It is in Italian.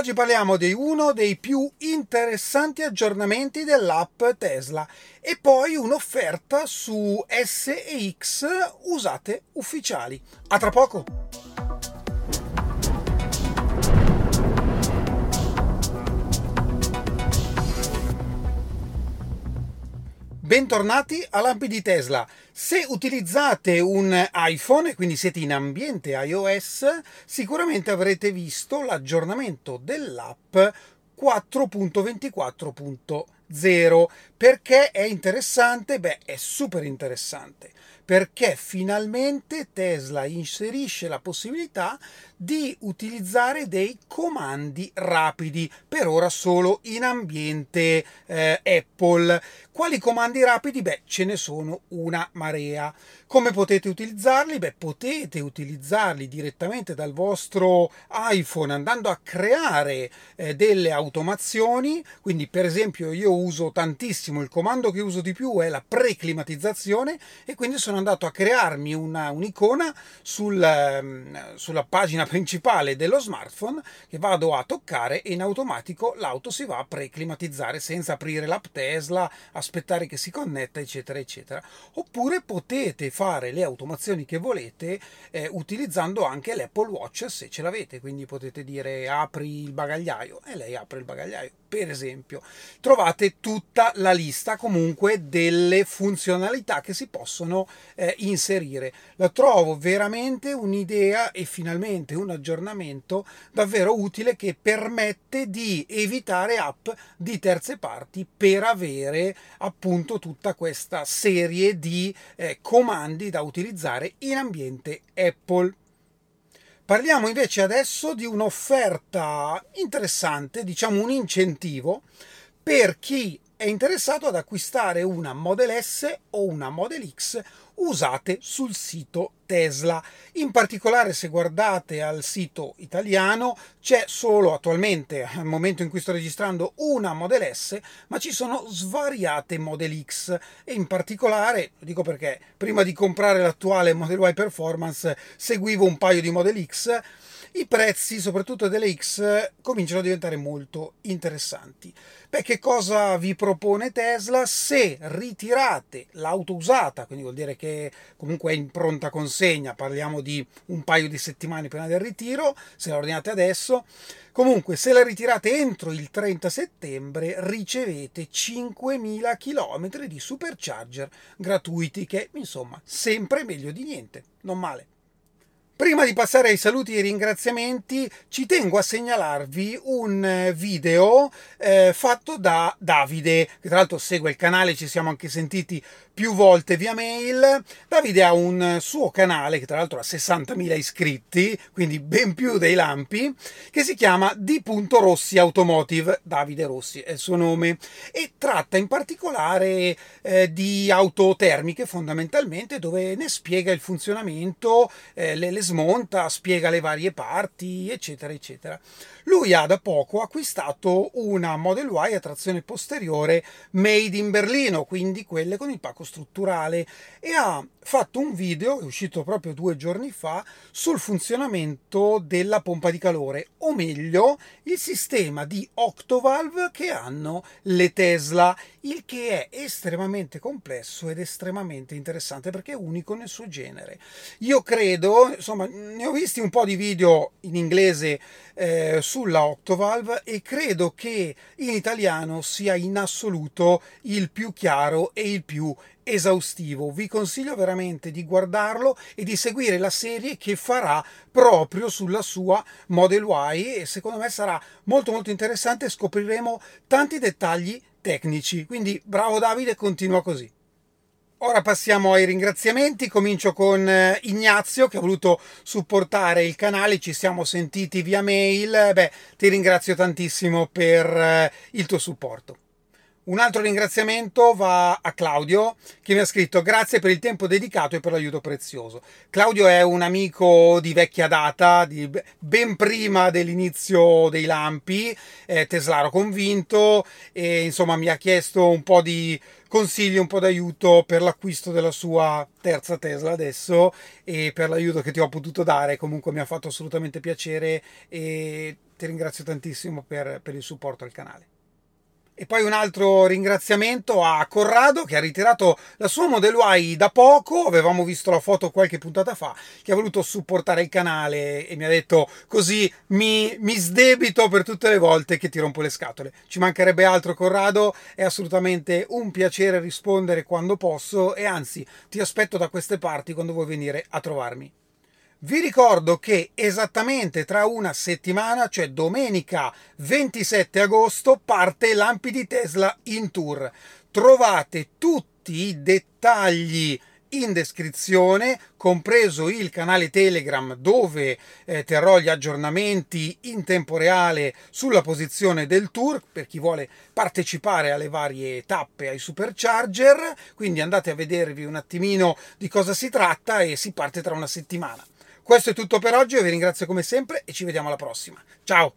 Oggi parliamo di uno dei più interessanti aggiornamenti dell'app Tesla e poi un'offerta su S e X usate ufficiali. A tra poco! Bentornati a Lampi di Tesla. Se utilizzate un iPhone e quindi siete in ambiente iOS, sicuramente avrete visto l'aggiornamento dell'app 4.24.0. Perché è interessante? Beh, è super interessante, perché finalmente Tesla inserisce la possibilità di utilizzare dei comandi rapidi, per ora solo in ambiente Apple. Quali comandi rapidi? Beh, ce ne sono una marea. Come potete utilizzarli? Beh, potete utilizzarli direttamente dal vostro iPhone andando a creare delle automazioni. Quindi, per esempio, io uso tantissimo, il comando che uso di più è la preclimatizzazione e quindi sono andato a crearmi un'icona sulla pagina principale dello smartphone che vado a toccare e in automatico l'auto si va a preclimatizzare senza aprire l'app Tesla, aspettare che si connetta, eccetera eccetera. Oppure potete fare le automazioni che volete utilizzando anche l'Apple Watch se ce l'avete, quindi potete dire apri il bagagliaio e lei apre il bagagliaio, per esempio. Trovate tutta la lista comunque delle funzionalità che si possono inserire. La trovo veramente un'idea e finalmente un aggiornamento davvero utile che permette di evitare app di terze parti per avere appunto tutta questa serie di comandi da utilizzare in ambiente Apple. Parliamo invece adesso di un'offerta interessante, diciamo un incentivo per chi è interessato ad acquistare una Model S o una Model X usate sul sito Tesla. In particolare, se guardate al sito italiano, c'è solo attualmente, al momento in cui sto registrando, una Model S, ma ci sono svariate Model X e in particolare, lo dico perché prima di comprare l'attuale Model Y Performance seguivo un paio di Model X. I prezzi, soprattutto delle X, cominciano a diventare molto interessanti. Beh, che cosa vi propone Tesla? Se ritirate l'auto usata, quindi vuol dire che comunque è in pronta consegna, parliamo di un paio di settimane prima del ritiro, se la ordinate adesso, comunque se la ritirate entro il 30 settembre ricevete 5.000 km di supercharger gratuiti, che insomma sempre meglio di niente, non male. Prima di passare ai saluti e ai ringraziamenti, ci tengo a segnalarvi un video fatto da Davide, che tra l'altro segue il canale, ci siamo anche sentiti più volte via mail. Davide ha un suo canale, che tra l'altro ha 60.000 iscritti, quindi ben più dei lampi, che si chiama D.Rossi Automotive, Davide Rossi è il suo nome, e tratta in particolare di auto termiche fondamentalmente, dove ne spiega il funzionamento, le smonta, spiega le varie parti, eccetera eccetera. Lui ha da poco acquistato una Model Y a trazione posteriore made in Berlino, quindi quelle con il pacco strutturale, e ha fatto un video, è uscito proprio 2 giorni fa, sul funzionamento della pompa di calore, o meglio il sistema di OctoValve che hanno le Tesla, il che è estremamente complesso ed estremamente interessante perché è unico nel suo genere. Io credo, insomma, ne ho visti un po' di video in inglese sulla OctoValve e credo che in italiano sia in assoluto il più chiaro e il più esaustivo. Vi consiglio veramente di guardarlo e di seguire la serie che farà proprio sulla sua Model Y, e secondo me sarà molto molto interessante, scopriremo tanti dettagli tecnici. Quindi bravo Davide, continua così. Ora passiamo ai ringraziamenti, comincio con Ignazio che ha voluto supportare il canale, ci siamo sentiti via mail. Beh, ti ringrazio tantissimo per il tuo supporto. Un altro ringraziamento va a Claudio, che mi ha scritto: grazie per il tempo dedicato e per l'aiuto prezioso. Claudio è un amico di vecchia data, di ben prima dell'inizio dei lampi, teslaro convinto, e insomma mi ha chiesto un po' di consigli, un po' d'aiuto per l'acquisto della sua terza Tesla adesso, e per l'aiuto che ti ho potuto dare comunque mi ha fatto assolutamente piacere, e ti ringrazio tantissimo per il supporto al canale. E poi un altro ringraziamento a Corrado, che ha ritirato la sua Model Y da poco. Avevamo visto la foto qualche puntata fa, che ha voluto supportare il canale e mi ha detto: così mi sdebito per tutte le volte che ti rompo le scatole. Ci mancherebbe altro, Corrado, è assolutamente un piacere rispondere quando posso, e anzi ti aspetto da queste parti quando vuoi venire a trovarmi. Vi ricordo che esattamente tra una settimana, cioè domenica 27 agosto, parte Lampi di Tesla in tour. Trovate tutti i dettagli in descrizione, compreso il canale Telegram dove terrò gli aggiornamenti in tempo reale sulla posizione del tour, per chi vuole partecipare alle varie tappe, ai supercharger. Quindi andate a vedervi un attimino di cosa si tratta, e si parte tra una settimana. Questo è tutto per oggi, io vi ringrazio come sempre e ci vediamo alla prossima. Ciao!